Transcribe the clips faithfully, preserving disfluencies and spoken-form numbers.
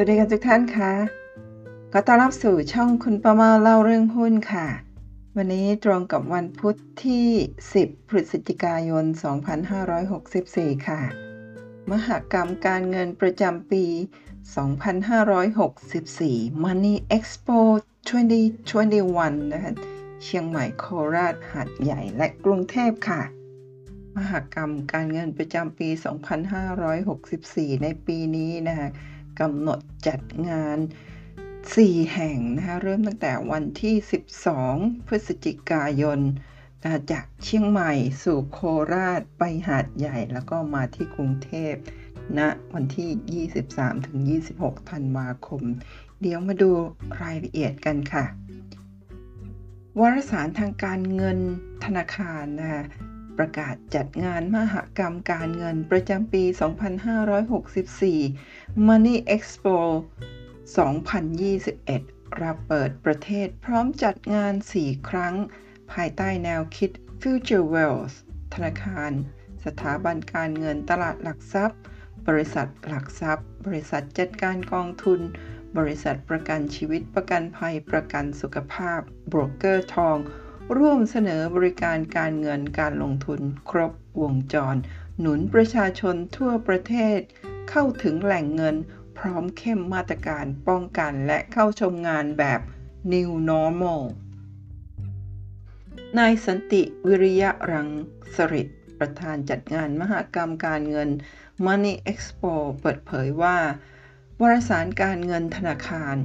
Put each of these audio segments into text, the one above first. สวัสดีกันทุกท่านค่ะขอต้อนรับสู่ช่องคุณป้าเมาเล่าเรื่องหุ้นค่ะวันนี้ตรงกับวันพุธที่สิบพฤศจิกายนสองพันห้าร้อยหกสิบสี่ค่ะมหกรรมการเงินประจำปีสองพันห้าร้อยหกสิบสี่ Money Expo สองพันยี่สิบเอ็ด นะคะเชียงใหม่โคราชหาดใหญ่และกรุงเทพค่ะมหกรรมการเงินประจำปีสองพันห้าร้อยหกสิบสี่ในปีนี้นะคะกำหนดจัดงานสี่แห่งนะคะเริ่มตั้งแต่วันที่สิบสองพฤศจิกายนจากเชียงใหม่สู่โคราชไปหาดใหญ่แล้วก็มาที่กรุงเทพณนะวันที่ ยี่สิบสามถึงยี่สิบหก ธันวาคมเดี๋ยวมาดูรายละเอียดกันค่ะวารสารทางการเงินธนาคารนะคะประกาศจัดงานมหกรรมการเงินประจำปีสองพันห้าร้อยหกสิบสี่ Money Expo สองพันยี่สิบเอ็ด รับเปิดประเทศพร้อมจัดงานสี่ครั้งภายใต้แนวคิด Future Wealth ธนาคารสถาบันการเงินตลาดหลักทรัพย์บริษัทหลักทรัพย์บริษัทจัดการกองทุนบริษัทประกันชีวิตประกันภัยประกันสุขภาพโบรกเกอร์ทองร่วมเสนอบริการการเงินการลงทุนครบวงจรหนุนประชาชนทั่วประเทศเข้าถึงแหล่งเงินพร้อมเข้มมาตรการป้องกันและเข้าชมงานแบบ New Normal นายสันติวิริยะรังสฤทธิ์ประธานจัดงานมหกรรมการเงิน Money Expo เปิดเผยว่าวารสารการเงินธนาคาร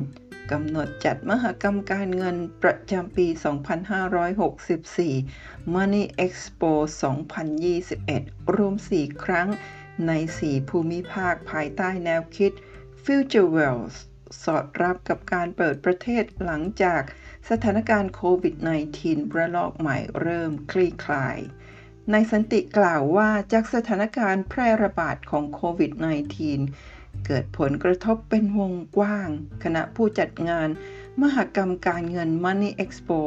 กำหนดจัดมหกรรมการเงินประจำปี สองพันห้าร้อยหกสิบสี่ Money Expo สองพันยี่สิบเอ็ด รวมสี่ครั้งในสี่ภูมิภาคภายใต้แนวคิด Future Wealth สอดรับกับการเปิดประเทศหลังจากสถานการณ์โควิด สิบเก้า ระลอกใหม่เริ่มคลี่คลายนายสันติกล่าวว่าจากสถานการณ์แพร่ระบาดของโควิด สิบเก้าเกิดผลกระทบเป็นวงกว้างคณะผู้จัดงานมหกรรมการเงิน Money Expo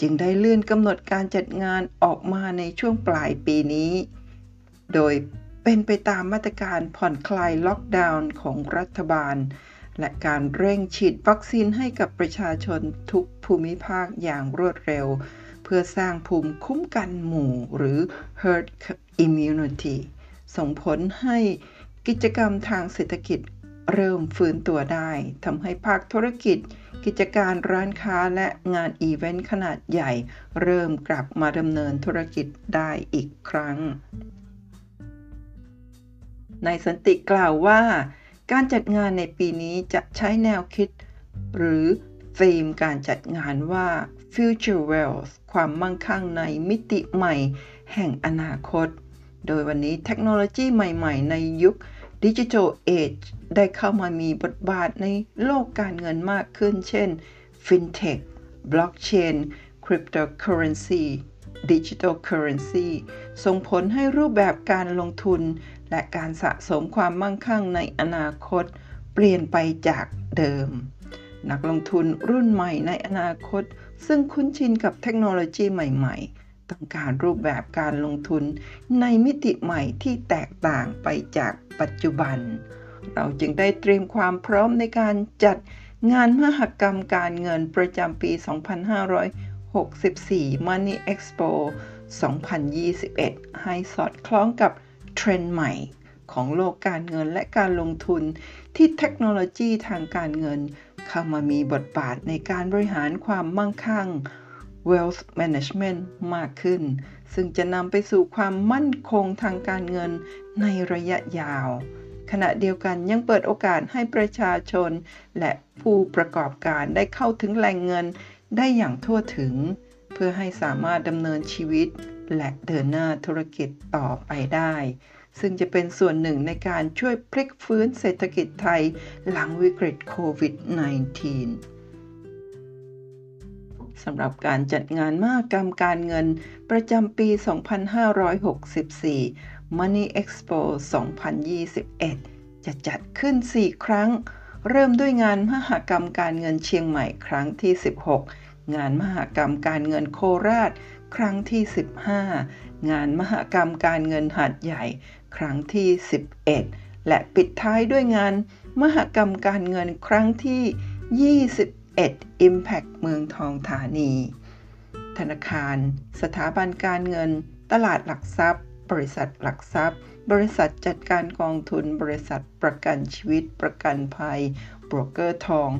จึงได้เลื่อนกำหนดการจัดงานออกมาในช่วงปลายปีนี้โดยเป็นไปตามมาตรการผ่อนคลายล็อกดาวน์ของรัฐบาลและการเร่งฉีดวัคซีนให้กับประชาชนทุกภูมิภาคอย่างรวดเร็วเพื่อสร้างภูมิคุ้มกันหมู่หรือ Herd Immunity ส่งผลให้กิจกรรมทางเศรษฐกิจเริ่มฟื้นตัวได้ทำให้ภาคธุรกิจกิจการร้านค้าและงานอีเวนต์ขนาดใหญ่เริ่มกลับมาดำเนินธุรกิจได้อีกครั้งนายสันติกล่าวว่าการจัดงานในปีนี้จะใช้แนวคิดหรือธีมการจัดงานว่า Future Wealth ความมั่งคั่งในมิติใหม่แห่งอนาคตโดยวันนี้เทคโนโลยีใหม่ๆในยุค Digital Age ได้เข้ามามีบทบาทในโลกการเงินมากขึ้นเช่น Fintech, Blockchain, Cryptocurrency, Digital Currency ส่งผลให้รูปแบบการลงทุนและการสะสมความมั่งคั่งในอนาคตเปลี่ยนไปจากเดิมนักลงทุนรุ่นใหม่ในอนาคตซึ่งคุ้นชินกับเทคโนโลยีใหม่ๆต้องการรูปแบบการลงทุนในมิติใหม่ที่แตกต่างไปจากปัจจุบันเราจึงได้เตรียมความพร้อมในการจัดงานมหกรรมการเงินประจำปีสองพันห้าร้อยหกสิบสี่ Money Expo สองพันยี่สิบเอ็ดให้สอดคล้องกับเทรนด์ใหม่ของโลกการเงินและการลงทุนที่เทคโนโลยีทางการเงินเข้ามามีบทบาทในการบริหารความมั่งคั่งWealth Management มากขึ้นซึ่งจะนำไปสู่ความมั่นคงทางการเงินในระยะยาวขณะเดียวกันยังเปิดโอกาสให้ประชาชนและผู้ประกอบการได้เข้าถึงแหล่งเงินได้อย่างทั่วถึงเพื่อให้สามารถดำเนินชีวิตและเดินหน้าธุรกิจต่อไปได้ซึ่งจะเป็นส่วนหนึ่งในการช่วยพลิกฟื้นเศรษฐกิจไทยหลังวิกฤตโควิด สิบเก้าสำหรับการจัดงานมหกรรมการเงินประจำปี สองพันห้าร้อยหกสิบสี่ Money Expo สองพันยี่สิบเอ็ด จะจัดขึ้นสี่ครั้งเริ่มด้วยงานมหกรรมการเงินเชียงใหม่ครั้งที่สิบหกงานมหกรรมการเงินโคราชครั้งที่สิบห้างานมหกรรมการเงินหาดใหญ่ครั้งที่สิบเอ็ด และปิดท้ายด้วยงานมหกรรมการเงินครั้งที่ยี่สิบเอ็ด Impact เมืองทองธานีธนาคารสถาบันการเงินตลาดหลักทรัพย์บริษัทหลักทรัพย์บริษัทจัดการกองทุนบริษัทประกันชีวิตประกันภัยโบรกเกอร์ทอง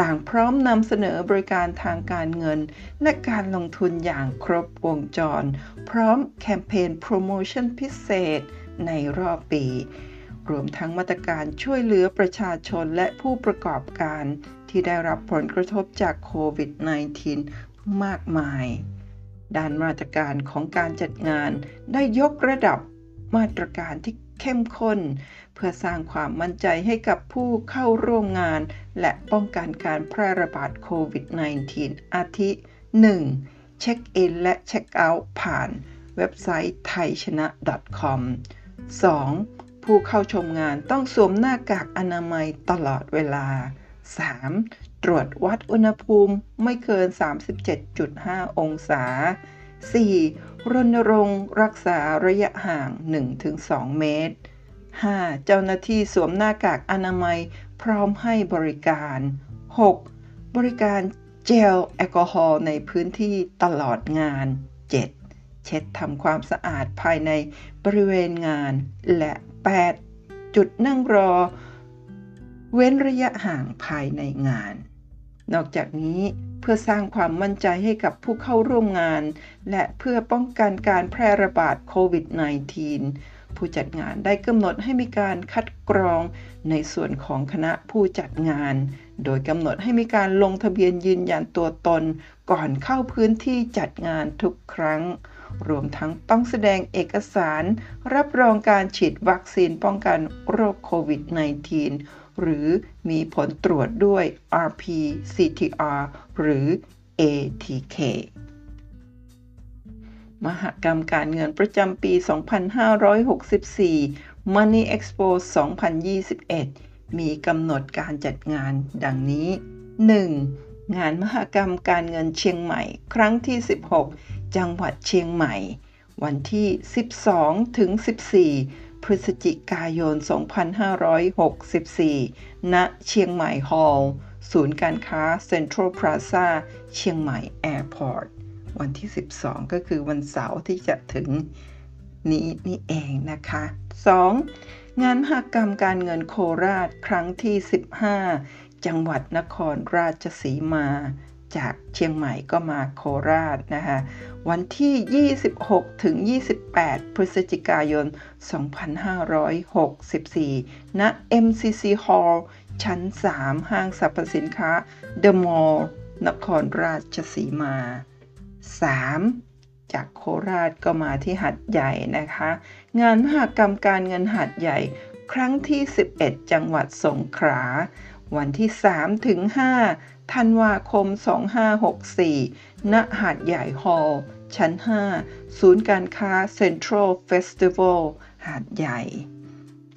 ต่างพร้อมนำเสนอบริการทางการเงินและการลงทุนอย่างครบวงจรพร้อมแคมเปญโปรโมชั่นพิเศษในรอบปีรวมทั้งมาตรการช่วยเหลือประชาชนและผู้ประกอบการที่ได้รับผลกระทบจากโควิด สิบเก้ามากมายด้านมาตรการของการจัดงานได้ยกระดับมาตรการที่เข้มข้นเพื่อสร้างความมั่นใจให้กับผู้เข้าร่วมงานและป้องกันการแพร่ระบาดโควิด สิบเก้า อาทิ หนึ่ง เช็คอินและเช็คเอาท์ผ่านเว็บไซต์ไทยชนะ .com สอง ผู้เข้าชมงานต้องสวมหน้ากากอนามัยตลอดเวลา สาม ตรวจวัดอุณหภูมิไม่เกิน สามสิบเจ็ดจุดห้า องศา สี่ รณรงค์รักษาระยะห่าง หนึ่งถึงสอง เมตร ห้า เจ้าหน้าที่สวมหน้ากากอนามัยพร้อมให้บริการ หก บริการเจลแอลกอฮอล์ในพื้นที่ตลอดงาน เจ็ด เช็ดทำความสะอาดภายในบริเวณงานและ แปด จุดนั่งรอเว้นระยะห่างภายในงานนอกจากนี้เพื่อสร้างความมั่นใจให้กับผู้เข้าร่วมงานและเพื่อป้องกันการแพร่ระบาดโควิด สิบเก้า ผู้จัดงานได้กำหนดให้มีการคัดกรองในส่วนของคณะผู้จัดงานโดยกำหนดให้มีการลงทะเบียนยืนยันตัวตนก่อนเข้าพื้นที่จัดงานทุกครั้งรวมทั้งต้องแสดงเอกสารรับรองการฉีดวัคซีนป้องกันโรคโควิด สิบเก้าหรือมีผลตรวจด้วย อาร์ พี ซี ที อาร์ หรือ เอ ที เค มหกรรมการเงินประจำปี สองพันห้าร้อยหกสิบสี่ Money Expo สองพันยี่สิบเอ็ด มีกำหนดการจัดงานดังนี้ หนึ่ง งานมหกรรมการเงินเชียงใหม่ครั้งที่ สิบหก จังหวัดเชียงใหม่ วันที่ สิบสองถึงสิบสี่พฤศจิกายน สองพันห้าร้อยหกสิบสี่ ณ เชียงใหม่ฮอลล์ ศูนย์การค้าเซ็นทรัลพลาซ่า เชียงใหม่แอร์พอร์ต วันที่ สิบสอง ก็คือวันเสาร์ที่จะถึงนี้นี่เองนะคะ สอง งานมหกรรมการเงินโคราชครั้งที่ สิบห้า จังหวัดนครราชสีมาจากเชียงใหม่ก็มาโคราชนะคะวันที่ ยี่สิบหกถึงยี่สิบแปด พฤศจิกายน สองพันห้าร้อยหกสิบสี่ ณ เอ็ม ซี ซี Hall ชั้น สาม ห้างสรรพสินค้า The Mall นครราชสีมา สาม จากโคราชก็มาที่หาดใหญ่นะคะงานมหกรรมการเงินหาดใหญ่ครั้งที่ สิบเอ็ด จังหวัดสงขลาวันที่ สามถึงห้า ธันวาคม สองพันห้าร้อยหกสิบสี่ ณ หาดใหญ่ฮอลล์ ชั้น ห้า ศูนย์การค้าเซ็นทรัลเฟสติวัล หาดใหญ่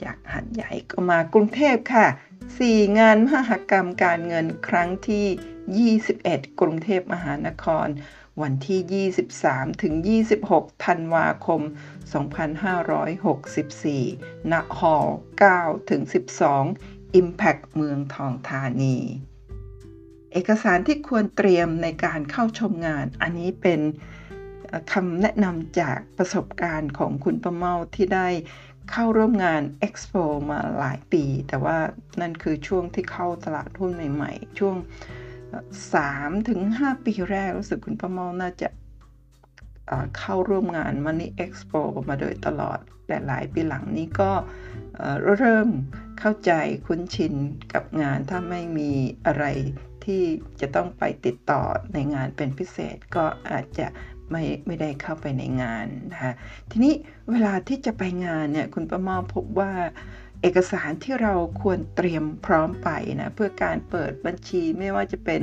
จากหาดใหญ่ก็มากรุงเทพค่ะ สี่ งานมหกรรมการเงินครั้งที่ ยี่สิบเอ็ด กรุงเทพมหานคร วันที่ ยี่สิบสามถึงยี่สิบหก ธันวาคม สองพันห้าร้อยหกสิบสี่ ณ ฮอลล์ เก้าถึงสิบสองImpact เมืองทองธานีเอกสารที่ควรเตรียมในการเข้าชมงานอันนี้เป็นคำแนะนำจากประสบการณ์ของคุณประเมาที่ได้เข้าร่วมงาน Expo มาหลายปีแต่ว่านั่นคือช่วงที่เข้าตลาดหุ้นใหม่ๆช่วง สามถึงห้า ปีแรกรู้สึกคุณประเมาน่าจะเข้าร่วมงาน Money Expo มาโดยตลอดแต่หลายปีหลังนี้ก็เริ่มเข้าใจคุ้นชินกับงานถ้าไม่มีอะไรที่จะต้องไปติดต่อในงานเป็นพิเศษก็อาจจะไม่ไม่ได้เข้าไปในงานนะคะทีนี้เวลาที่จะไปงานเนี่ยคุณประเมาพบว่าเอกสารที่เราควรเตรียมพร้อมไปนะเพื่อการเปิดบัญชีไม่ว่าจะเป็น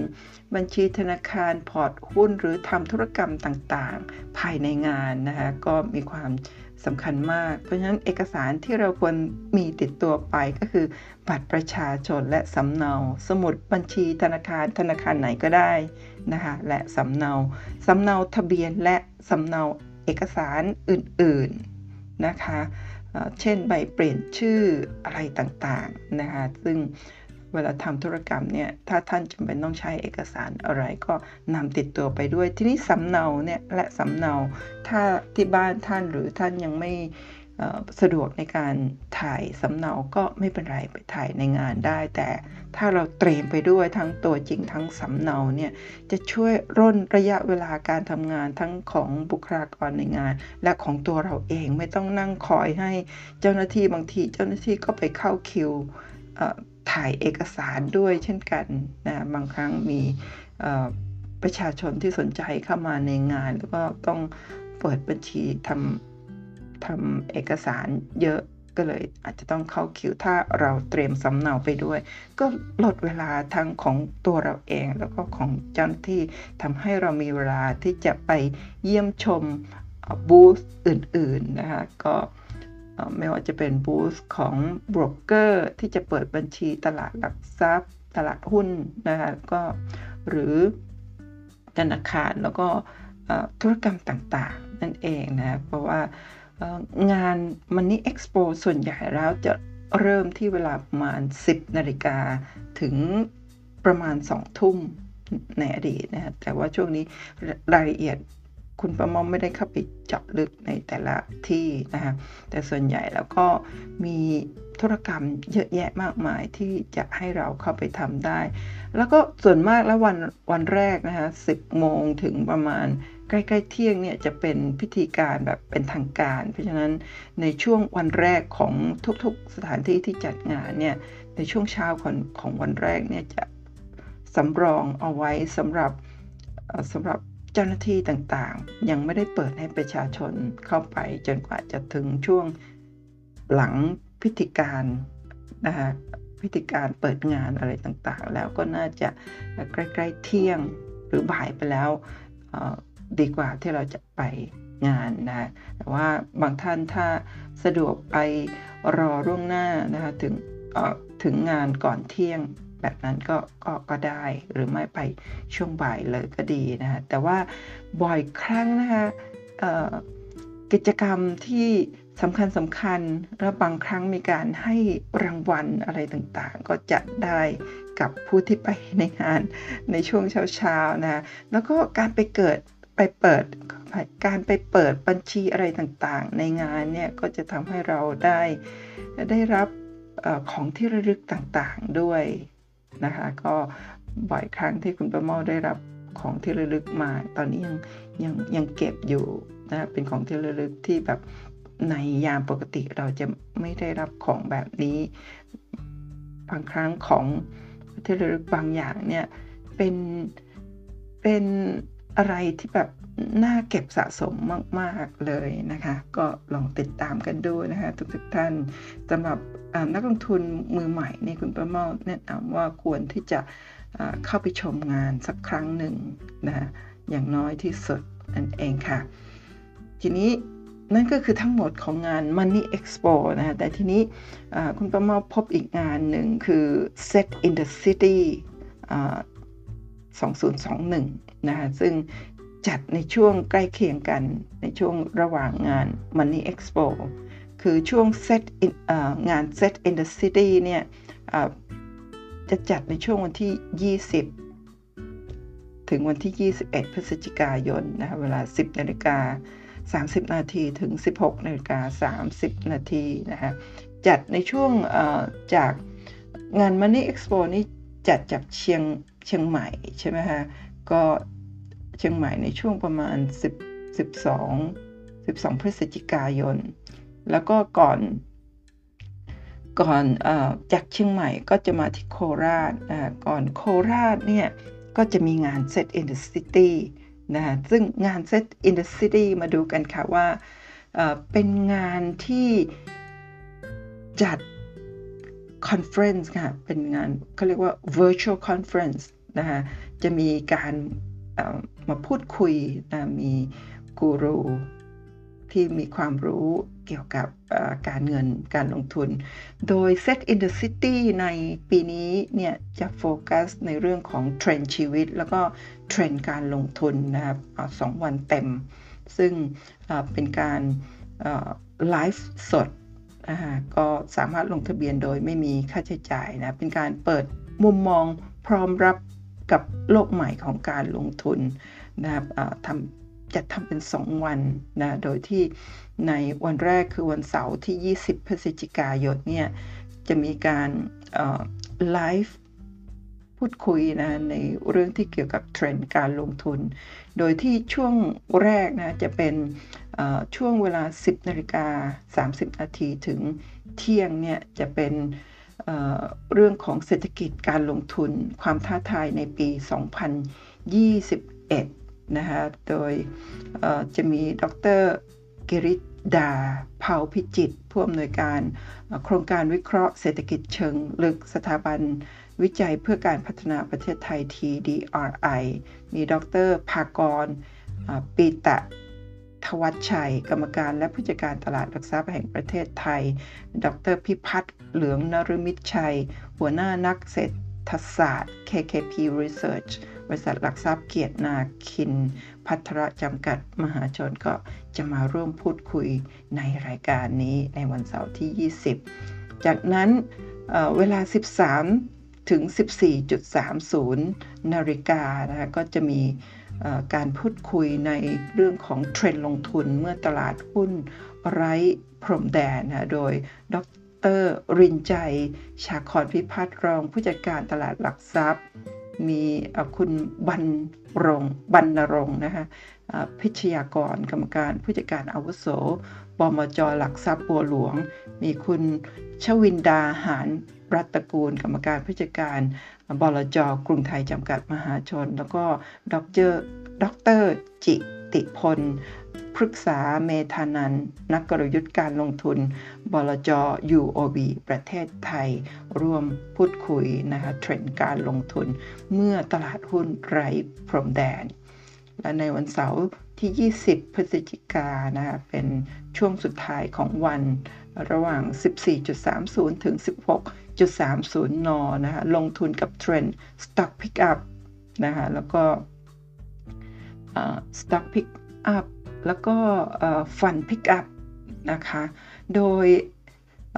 บัญชีธนาคารพอร์ตหุ้นหรือทำธุรกรรมต่างๆภายในงานนะคะก็มีความสำคัญมากเพราะฉะนั้นเอกสารที่เราควรมีติดตัวไปก็คือบัตรประชาชนและสำเนาสมุดบัญชีธนาคารธนาคารไหนก็ได้นะคะและสำเนาสำเนาทะเบียนและสำเนาเอกสารอื่นๆนะคะ เช่นใบเปลี่ยนชื่ออะไรต่างๆนะคะซึ่งเวลาทำธุรกรรมเนี่ยถ้าท่านจำเป็นต้องใช้เอกสารอะไรก็นำติดตัวไปด้วยทีนี้สำเนาเนี่ยและสำเนาถ้าที่บ้านท่านหรือท่านยังไม่สะดวกในการถ่ายสำเนาก็ไม่เป็นไรไปถ่ายในงานได้แต่ถ้าเราเตรียมไปด้วยทั้งตัวจริงทั้งสำเนาเนี่ยจะช่วยร่นระยะเวลาการทำงานทั้งของบุคลากรในงานและของตัวเราเองไม่ต้องนั่งคอยให้เจ้าหน้าที่บางทีเจ้าหน้าที่ก็ไปเข้าคิวถ่ายเอกสารด้วยเช่นกันนะบางครั้งมีประชาชนที่สนใจเข้ามาในงานแล้วก็ต้องเปิดบัญชีทำทำเอกสารเยอะก็เลยอาจจะต้องเข้าคิวถ้าเราเตรียมสำเนาไปด้วยก็ลดเวลาทั้งของตัวเราเองแล้วก็ของเจ้าหน้าที่ทำให้เรามีเวลาที่จะไปเยี่ยมชมบูธอื่นๆนะคะก็ไม่ว่าจะเป็นบูธของโบรกเกอร์ที่จะเปิดบัญชีตลาดหลักทรัพย์ตลาดหุ้นนะคะก็หรือธนาคารแล้วก็ธุรกรรมต่างๆนั่นเองนะเพราะว่างาน Money Expo ส่วนใหญ่แล้วจะเริ่มที่เวลาประมาณ สิบนาฬิกาถึงประมาณ สองทุ่มในอดีตนะแต่ว่าช่วงนี้รายละเอียดคุณประมอมไม่ได้เข้าไปเจาะลึกในแต่ละที่นะคะแต่ส่วนใหญ่แล้วก็มีธุรกรรมเยอะแยะมากมายที่จะให้เราเข้าไปทำได้แล้วก็ส่วนมากแล้ววันวันแรกนะคะ สิบโมงถึงประมาณใกล้ๆเที่ยงเนี่ยจะเป็นพิธีการแบบเป็นทางการเพราะฉะนั้นในช่วงวันแรกของทุกๆสถานที่ที่จัดงานเนี่ยในช่วงเช้าของของวันแรกเนี่ยจะสำรองเอาไว้สำหรับสำหรับเจ้าหน้าที่ต่างๆยังไม่ได้เปิดให้ประชาชนเข้าไปจนกว่าจะถึงช่วงหลังพิธีการนะคะพิธีการเปิดงานอะไรต่างๆแล้วก็น่าจะใกล้ๆเที่ยงหรือบ่ายไปแล้วดีกว่าที่เราจะไปงานนะแต่ว่าบางท่านถ้าสะดวกไปรอล่วงหน้านะคะถึงถึงงานก่อนเที่ยงแบบนั้นก็ก็ก็ได้หรือไม่ไปช่วงบ่ายเลยก็ดีนะคะแต่ว่าบ่อยครั้งนะคะกิจกรรมที่สำคัญสำคัญและบางครั้งมีการให้รางวัลอะไรต่างๆก็จะได้กับผู้ที่ไปในงานในช่วงเช้าๆนะแล้วก็การไปเกิดไปเปิดการไปเปิดบัญชีอะไรต่างๆในงานเนี่ยก็จะทำให้เราได้ได้รับของที่ระลึกต่างๆด้วยนะคะก็บ่อยครั้งที่คุณประเมาได้รับของที่ระลึกมาตอนนี้ยังยังยังเก็บอยู่นะเป็นของที่ระลึกที่แบบในยามปกติเราจะไม่ได้รับของแบบนี้บางครั้งของที่ระลึกบางอย่างเนี่ยเป็นเป็นอะไรที่แบบน่าเก็บสะสมมากๆเลยนะคะก็ลองติดตามกันดูนะคะทุกๆท่านสำหรับนักลงทุนมือใหม่นี่คุณประเมาแนะนำว่าควรที่จะเข้าไปชมงานสักครั้งหนึ่งนะอย่างน้อยที่สุดนั่นเองค่ะทีนี้นั่นก็คือทั้งหมดของงาน Money Expo นะคะแต่ทีนี้คุณประเมาพบอีกงานหนึ่งคือ Set in the City สองพันยี่สิบเอ็ดนะคะซึ่งจัดในช่วงใกล้เคียงกันในช่วงระหว่างงาน Money Expo คือช่วง Set in งาน Set in the City เนี่ยจะจัดในช่วงวันที่ ยี่สิบถึงวันที่ ยี่สิบเอ็ดพฤศจิกายนนะคะเวลา สิบนาฬิกาสามสิบนาทีถึง สิบหกนาฬิกาสามสิบนาทีนะคะจัดในช่วงจากงาน Money Expo นี่จัดจากเชียงเชียงใหม่ใช่ไหมคะก็เชียงใหม่ในช่วงประมาณสิบ สิบสอง สิบสองพฤศจิกายนแล้วก็ก่อนก่อนเอ่อจากเชียงใหม่ก็จะมาที่โคราชอ่าก่อนโคราชเนี่ยก็จะมีงาน Set in the City นะคะซึ่งงาน Set in the City มาดูกันค่ะว่าเอ่อเป็นงานที่จัดคอนเฟอเรนซ์ค่ะเป็นงานเขาเรียกว่า Virtual Conference นะคะจะมีการมาพูดคุยนะมีกูรูที่มีความรู้เกี่ยวกับการเงินการลงทุนโดย Set in the City ในปีนี้เนี่ยจะโฟกัสในเรื่องของเทรนด์ชีวิตแล้วก็เทรนด์การลงทุนนะครับสองวันเต็มซึ่งเป็นการไลฟ์สด ก็สามารถลงทะเบียนโดยไม่มีค่าใช้จ่ายนะเป็นการเปิดมุมมองพร้อมรับกับโลกใหม่ของการลงทุนนะครับทำจัดทำเป็นสองวันนะโดยที่ในวันแรกคือวันเสาร์ที่ยี่สิบพฤศจิกายนเนี่ยจะมีการไลฟ์พูดคุยนะในเรื่องที่เกี่ยวกับเทรนด์การลงทุนโดยที่ช่วงแรกนะจะเป็นช่วงเวลา สิบนาฬิกาสามสิบนาที น. ถึงเที่ยงเนี่ยจะเป็นเรื่องของเศรษฐกิจการลงทุนความท้าทายในปีสองพันยี่สิบเอ็ดนะคะโดยจะมีดร.กิริดาเผ่าพิจิตรผู้อำนวยการโครงการวิเคราะห์เศรษฐกิจเชิงลึกสถาบันวิจัยเพื่อการพัฒนาประเทศไทย ที ดี อาร์ ไอ มีดร.ภากรปีตะทวัชชัยกรรมการและผู้จัดการตลาดหลักทรัพย์แห่งประเทศไทยดร.พิพัฒน์เหลืองนฤมิตชัยหัวหน้านักเศรษฐศาสตร์ เค เค พี Research บริษัทหลักทรัพย์เกียรตินาคินภัทรจำกัดมหาชนก็จะมาร่วมพูดคุยในรายการนี้ในวันเสาร์ที่ยี่สิบจากนั้นเวลาสิบสามถึง สิบสี่นาฬิกาสามสิบ น.นะคะก็จะมีการพูดคุยในเรื่องของเทรนด์ลงทุนเมื่อตลาดหุ้นไร้พรมแดนนะโดยดร.รินใจชาครพิพัฒน์รองผู้จัดการตลาดหลักทรัพย์มีคุณบรรรงบรรณรงค์นะคะพิชยากรกรรมการผู้จัดการอาวุโสบมจ.หลักทรัพย์บัวหลวงมีคุณชวินดาหารรัตกูลกรรมการผู้จัดการบลจ.กรุงไทยจำกัดมหาชนแล้วก็ดร.ดร.จิติพลพฤกษาเมธานันท์นักกลยุทธ์การลงทุนบลจ. ยู โอ บี ประเทศไทยร่วมพูดคุยนะคะเทรนด์การลงทุนเมื่อตลาดหุ้นไร้พรมแดนและในวันเสาร์ที่ยี่สิบพฤศจิกายนนะคะเป็นช่วงสุดท้ายของวันระหว่าง สิบสี่นาฬิกาสามสิบ ถึง สิบหกนาฬิกาสามสิบ น. นะคะลงทุนกับเทรนด์ Stock Pick Up นะคะแล้วก็ uh, Stock Pick Up แล้วก็ uh, Fund Pick Up นะคะโดย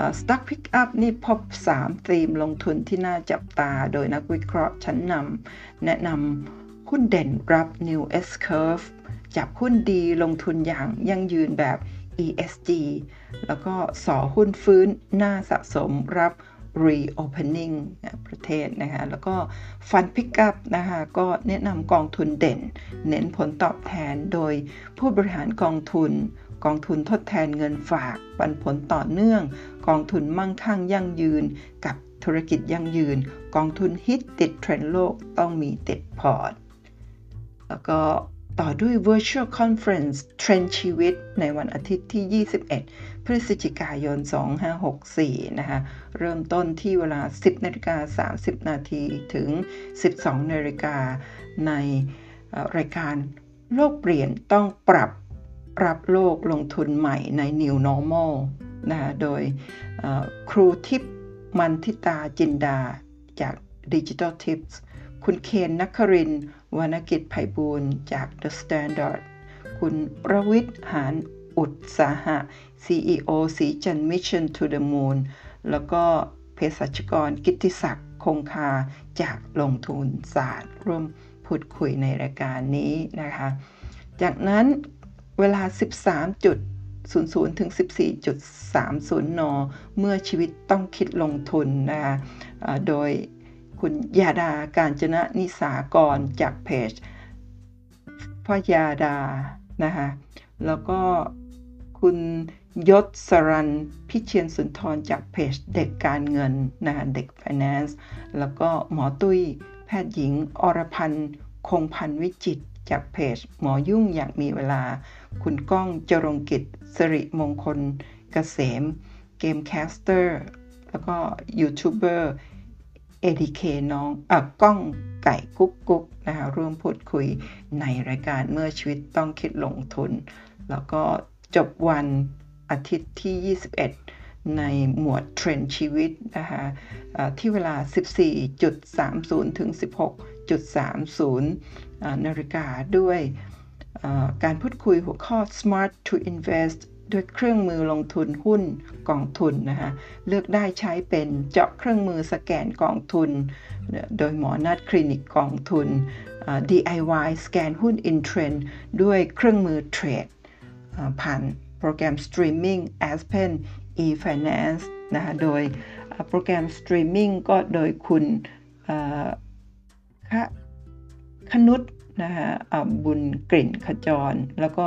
uh, Stock Pick Up นี่พบสามธีมลงทุนที่น่าจับตาโดยนักวิเคราะห์ชั้นนำแนะนำหุ้นเด่นรับ New S-Curve จับหุ้นดีลงทุนอย่างยั่งยืนแบบอี เอส จี แล้วก็สอหุ้นฟื้นหน้าสะสมรับ Reopening ประเทศนะคะแล้วก็ฟันพิกอัพนะคะก็แนะนำกองทุนเด่นเน้นผลตอบแทนโดยผู้บริหารกองทุนกองทุนทดแทนเงินฝากปันผลต่อเนื่องกองทุนมั่งคั่งยั่งยืนกับธุรกิจยั่งยืนกองทุนฮิตติดเทรนด์โลกต้องมีติดพอร์ตแล้วก็ต่อด้วย Virtual Conference เทรนด์ชีวิตในวันอาทิตย์ที่ยี่สิบเอ็ดพฤศจิกายนสองพันห้าร้อยหกสิบสี่นะคะเริ่มต้นที่เวลา สิบนาฬิกาสามสิบ นาทีถึง สิบสองนาฬิกาในรายการโลกเปลี่ยนต้องปรับรับโลกลงทุนใหม่ใน New Normal นะคะโดยครูทิพย์มันทิตาจินดาจาก Digital Tips คุณเคนนครินทร์วรรณกิจไพบูลย์จาก The Standard คุณระวิทย์หานอุตสาหะ ซี อี โอ สีจันทร์ Mission to the Moon แล้วก็เภสัชกรกิตติศักดิ์คงคาจากลงทุนศาสตร์ร่วมพูดคุยในรายการนี้นะคะจากนั้นเวลา สิบสามนาฬิกา ถึง สิบสี่นาฬิกาสามสิบ น.เมื่อชีวิตต้องคิดลงทุนนะคะโดยคุณยาดาการจนะนิสากรจากเพจพยาดานะคะแล้วก็คุณยศสรันพิเชียนสุนทรจากเพจเด็กการเงินนะคะเด็ก Finance แล้วก็หมอตุ้ยแพทย์หญิงอรพันธ์คงพันวิจิตรจากเพจหมอยุ่งอยากมีเวลาคุณก้องจรงกิจสิริมงคลเกษมเกมแคสเตอร์แล้วก็ยูทูบเบอร์เอ ที เค น้องอ่ะก้องไก่กุ๊กกุ๊กนะคะร่วมพูดคุยในรายการเมื่อชีวิตต้องคิดลงทุนแล้วก็จบวันอาทิตย์ที่ยี่สิบเอ็ดในหมวดเทรนด์ชีวิตนะคะที่เวลา สิบสี่นาฬิกาสามสิบ ถึง สิบหกนาฬิกาสามสิบ น.ด้วยการพูดคุยหัวข้อ Smart to Invest ด้วยเครื่องมือลงทุนหุ้นกองทุนนะคะเลือกได้ใช้เป็นเจาะเครื่องมือสแกนกองทุนโดยหมอนัทคลินิกกองทุน ดี ไอ วาย สแกนหุ้น in trend ด้วยเครื่องมือเทรดผ่านโปรแกรมสตรีมมิ่ง Aspen eFinance นะคะโดยโปรแกรมสตรีมมิ่งก็โดยคุณคนุษนะคะบุญกลิ่นขจรแล้วก็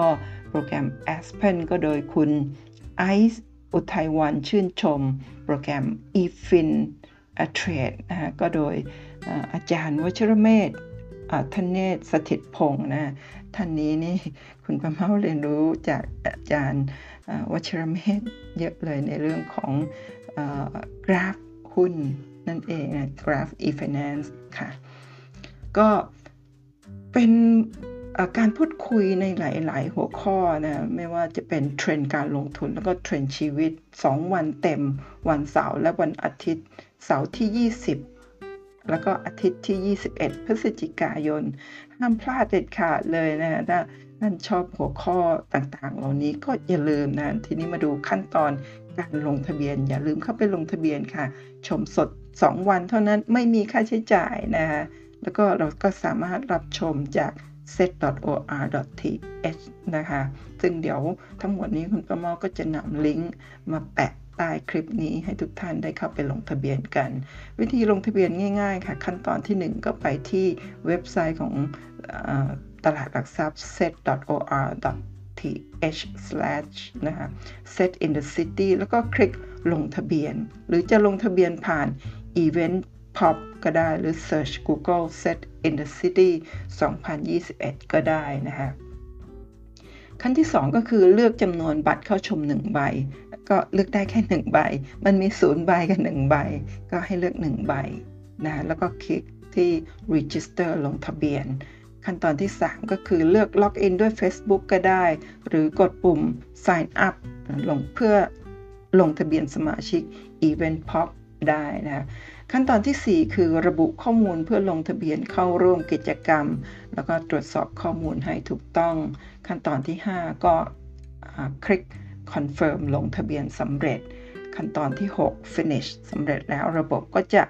โปรแกรม Aspen ก็โดยคุณไอซ์อุทัยวันชื่นชมโปรแกรม eFin Trade นะคะก็โดยอาจารย์วชิรเมธธเนศสถิตพงษ์นะท่านนี้นี่คุณประเมาเรียนรู้จากอาจารย์วชิรเมธเยอะเลยในเรื่องของกราฟหุ้นนั่นเองนะกราฟ eFinance ค่ะก็เป็นการพูดคุยในหลายๆหัวข้อนะไม่ว่าจะเป็นเทรนด์การลงทุนแล้วก็เทรนด์ชีวิตสองวันเต็มวันเสาร์และวันอาทิตย์เสาร์ที่ยี่สิบแล้วก็อาทิตย์ที่ยี่สิบเอ็ดพฤศจิกายนห้ามพลาดเด็ดขาดเลยนะถ้าท่านชอบหัวข้อต่างๆเหล่านี้ก็อย่าลืมนะทีนี้มาดูขั้นตอนการลงทะเบียนอย่าลืมเข้าไปลงทะเบียนค่ะชมสดสองวันเท่านั้นไม่มีค่าใช้จ่ายนะคะแล้วก็เราก็สามารถรับชมจาก เซ็ต ดอท โอ อาร์ ดอท ที เอช นะคะซึ่งเดี๋ยวทั้งหมดนี้คุณประเมาก็จะนำลิงก์มาแปะใต้คลิปนี้ให้ทุกท่านได้เข้าไปลงทะเบียนกันวิธีลงทะเบียนง่ายๆค่ะขั้นตอนที่หนึ่งก็ไปที่เว็บไซต์ของเอ่อตลาดหลักทรัพย์ เซ็ต ดอท โอ อาร์ ดอท ที เอช นะคะ Set in the City แล้วก็คลิกลงทะเบียนหรือจะลงทะเบียนผ่าน Event Pop ก็ได้หรือ Search Google Set in the City สองพันยี่สิบเอ็ดก็ได้นะฮะขั้นที่สองก็คือเลือกจำนวนบัตรเข้าชมหนึ่งใบก็เลือกได้แค่หนึ่งใบมันมีศูนย์ใบกับหนึ่งใบก็ให้เลือกหนึ่งใบนะแล้วก็คลิกที่ Register ลงทะเบียนขั้นตอนที่สามก็คือเลือก Login ด้วย Facebook ก็ได้หรือกดปุ่ม Sign Up ลงเพื่อลงทะเบียนสมาชิก Event Pop ได้นะขั้นตอนที่สี่คือระบุข้อมูลเพื่อลงทะเบียนเข้าร่วมกิจกรรมแล้วก็ตรวจสอบข้อมูลให้ถูกต้องขั้นตอนที่ห้าก็คลิก Confirm ลงทะเบียนสำเร็จขั้นตอนที่หก Finish สำเร็จแล้วระบบก็จะ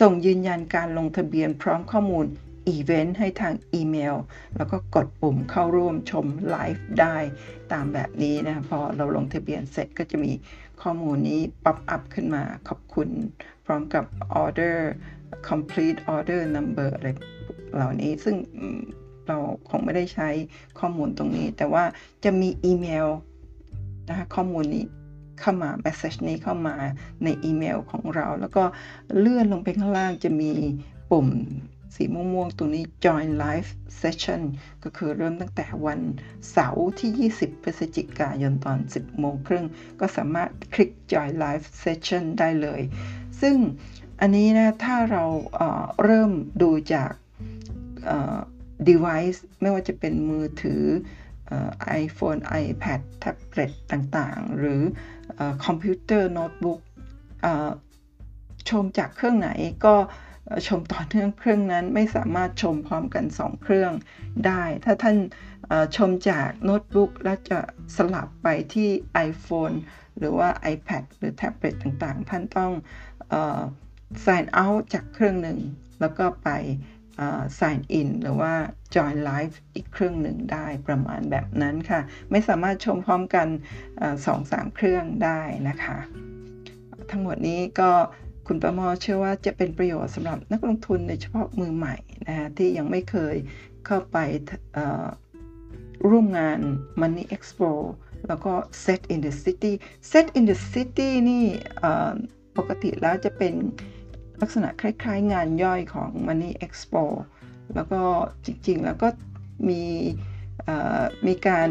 ส่งยืนยันการลงทะเบียนพร้อมข้อมูลอีเวนต์ให้ทางอีเมลแล้วก็กดปุ่มเข้าร่วมชมไลฟ์ได้ตามแบบนี้นะพอเราลงทะเบียนเสร็จก็จะมีข้อมูลนี้ป๊อปอัพขึ้นมาขอบคุณพร้อมกับ order complete order number อะไรเหล่านี้ซึ่งเราคงไม่ได้ใช้ข้อมูลตรงนี้แต่ว่าจะมีอีเมลนะคะข้อมูลนี้เข้ามา message นี้เข้ามาในอีเมลของเราแล้วก็เลื่อนลงไปข้างล่างจะมีปุ่มสีม่วงๆตรงนี้ Join Live Session ก็คือเริ่มตั้งแต่วันเสาร์ที่ยี่สิบพฤศจิกายนตอน สิบโมงครึ่งก็สามารถคลิก Join Live Session ได้เลยซึ่งอันนี้นะถ้าเราเอ่อเริ่มดูจากเอ่อ device ไม่ว่าจะเป็นมือถือเอ่อ iPhone iPad แท็บเล็ตต่างๆหรือเอ่อคอมพิวเตอร์โน้ตบุ๊กเอ่อชมจากเครื่องไหนก็ชมต่อเนื่องเครื่องนั้นไม่สามารถชมพร้อมกันสองเครื่องได้ถ้าท่านชมจากโน้ตบุ๊กแล้วจะสลับไปที่ iPhone หรือว่า iPad หรือแท็บเล็ตต่างๆท่านต้องเอ่อ sign out จากเครื่องหนึ่งแล้วก็ไป sign in หรือว่า join live อีกเครื่องหนึ่งได้ประมาณแบบนั้นค่ะไม่สามารถชมพร้อมกัน สองถึงสาม เครื่องได้นะคะทั้งหมดนี้ก็คุณประเมาเชื่อว่าจะเป็นประโยชน์สำหรับนักลงทุนโดยเฉพาะมือใหม่นะฮะที่ยังไม่เคยเข้าไปร่วมงาน Money Expo แล้วก็ Set in the City Set in the City นี่ปกติแล้วจะเป็นลักษณะคล้ายๆงานย่อยของ Money Expo แล้วก็จริงๆแล้วก็มีมีการ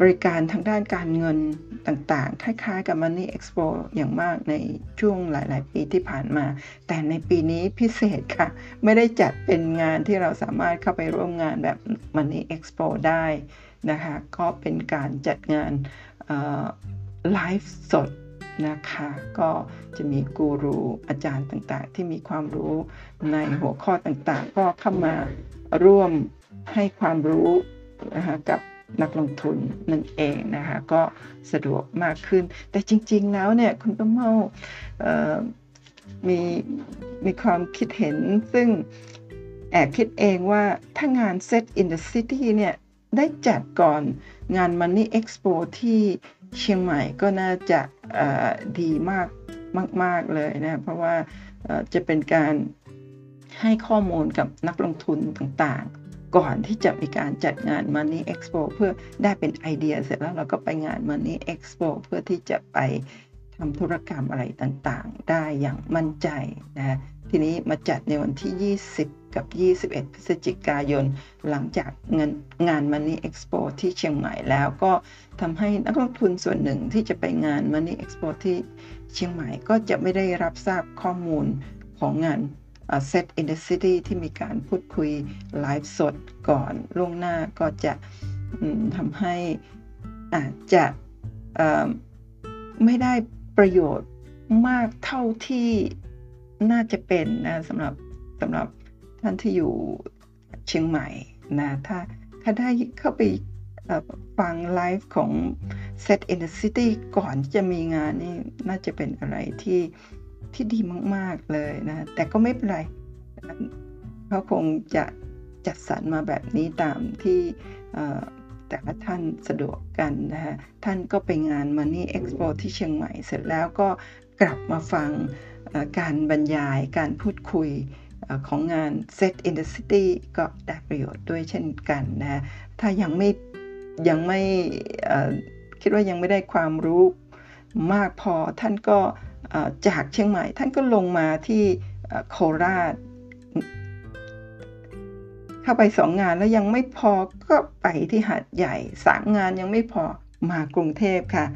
บริการทางด้านการเงินต่างๆคล้ายๆกับ Money Expo อย่างมากในช่วงหลายๆปีที่ผ่านมาแต่ในปีนี้พิเศษค่ะไม่ได้จัดเป็นงานที่เราสามารถเข้าไปร่วมงานแบบ Money Expo ได้นะคะก็เป็นการจัดงานไลฟ์สดนะคะก็จะมีกูรูอาจารย์ต่างๆที่มีความรู้ในหัวข้อต่างๆก็เข้ามาร่วมให้ความรู้นะคะกับ นักลงทุนนั่นเองนะคะก็สะดวกมากขึ้นแต่จริงๆแล้วเนี่ยคุณก็เมาเอ่อมีมีความคิดเห็นซึ่งแอบคิดเองว่าถ้างาน Set in the City เนี่ยได้จัดก่อนงาน Money Expo ที่เชียงใหม่ก็น่าจะดีมากมากๆเลยนะเพราะว่าจะเป็นการให้ข้อมูลกับนักลงทุนต่างๆก่อนที่จะมีการจัดงาน Money Expo เพื่อได้เป็นไอเดียเสร็จแล้วเราก็ไปงาน Money Expo เพื่อที่จะไปทำธุรกรรมอะไรต่างๆได้อย่างมั่นใจนะทีนี้มาจัดในวันที่ยี่สิบกับยี่สิบเอ็ดพฤศจิกายนหลังจากงานงาน Money Expo ที่เชียงใหม่แล้วก็ทำให้นักลงทุนส่วนหนึ่งที่จะไปงาน Money Expo ที่เชียงใหม่ก็จะไม่ได้รับทราบข้อมูลของงาน Set in the City ที่มีการพูดคุยไลฟ์สดก่อนล่วงหน้าก็จะทำให้อาจจะไม่ได้ประโยชน์มากเท่าที่น่าจะเป็นนะสำหรับสำหรับท่านที่อยู่เชียงใหม่นะถ้าถ้าได้เข้าไปฟังไลฟ์ของ Set in the City ก่อนจะมีงานนี่น่าจะเป็นอะไรที่ที่ดีมากๆเลยนะแต่ก็ไม่เป็นไรเขาคงจะจัดสรรมาแบบนี้ตามที่แต่ละท่านสะดวกกันนะฮะท่านก็ไปงาน Money Expo ที่เชียงใหม่เสร็จแล้วก็กลับมาฟังการบรรยายการพูดคุยของงาน Set in the City ก็ได้ประโยชน์ด้วยเช่นกันนะถ้ายังไม่ยังไม่คิดว่ายังไม่ได้ความรู้มากพอท่านก็จากเชียงใหม่ท่านก็ลงมาที่โคราชเข้าไปสองงานแล้วยังไม่พอก็ไปที่หาดใหญ่สามงานยังไม่พอมากรุงเทพค่ะ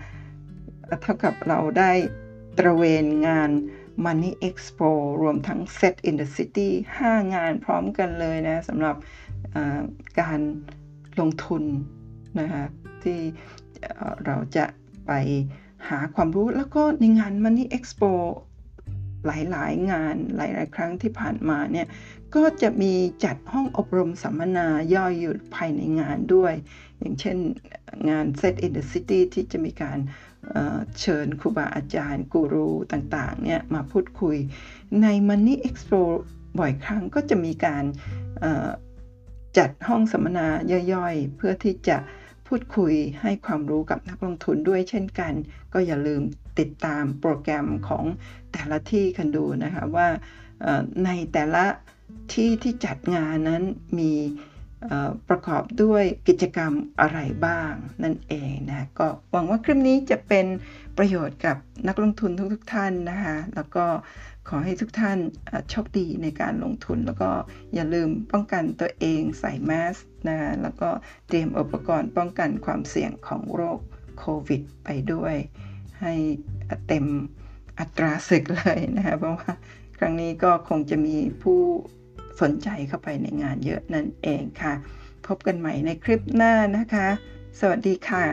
เท่ากับเราได้ตระเวนงาน Money Expo รวมทั้ง Set in the City ห้า งานพร้อมกันเลยนะสำหรับการลงทุนนะคะที่เราจะไปหาความรู้แล้วก็ในงาน Money Expo หลายๆงานหลายๆครั้งที่ผ่านมาเนี่ยก็จะมีจัดห้องอบรมสัมมนาย่อยอยู่ภายในงานด้วยอย่างเช่นงาน Set in the City ที่จะมีการเชิญครูบาอาจารย์กูรูต่างๆเนี่ยมาพูดคุยใน Money Expo บ่อยครั้งก็จะมีการจัดห้องสัมมนาย่อยๆเพื่อที่จะพูดคุยให้ความรู้กับนักลงทุนด้วยเช่นกันก็อย่าลืมติดตามโปรแกรมของแต่ละที่กันดูนะคะว่าในแต่ละที่ที่จัดงานนั้นมีประกอบด้วยกิจกรรมอะไรบ้างนั่นเองนะก็หวังว่าคลิปนี้จะเป็นประโยชน์กับนักลงทุนทุกๆท่านนะคะแล้วก็ขอให้ทุกท่านโชคดีในการลงทุนแล้วก็อย่าลืมป้องกันตัวเองใส่แมสนะคะแล้วก็เตรียมอุปกรณ์ป้องกันความเสี่ยงของโรคโควิดไปด้วยให้เต็มอัตราศึกเลยนะคะเพราะว่าครั้งนี้ก็คงจะมีผู้สนใจเข้าไปในงานเยอะนั่นเองค่ะพบกันใหม่ในคลิปหน้านะคะสวัสดีค่ะ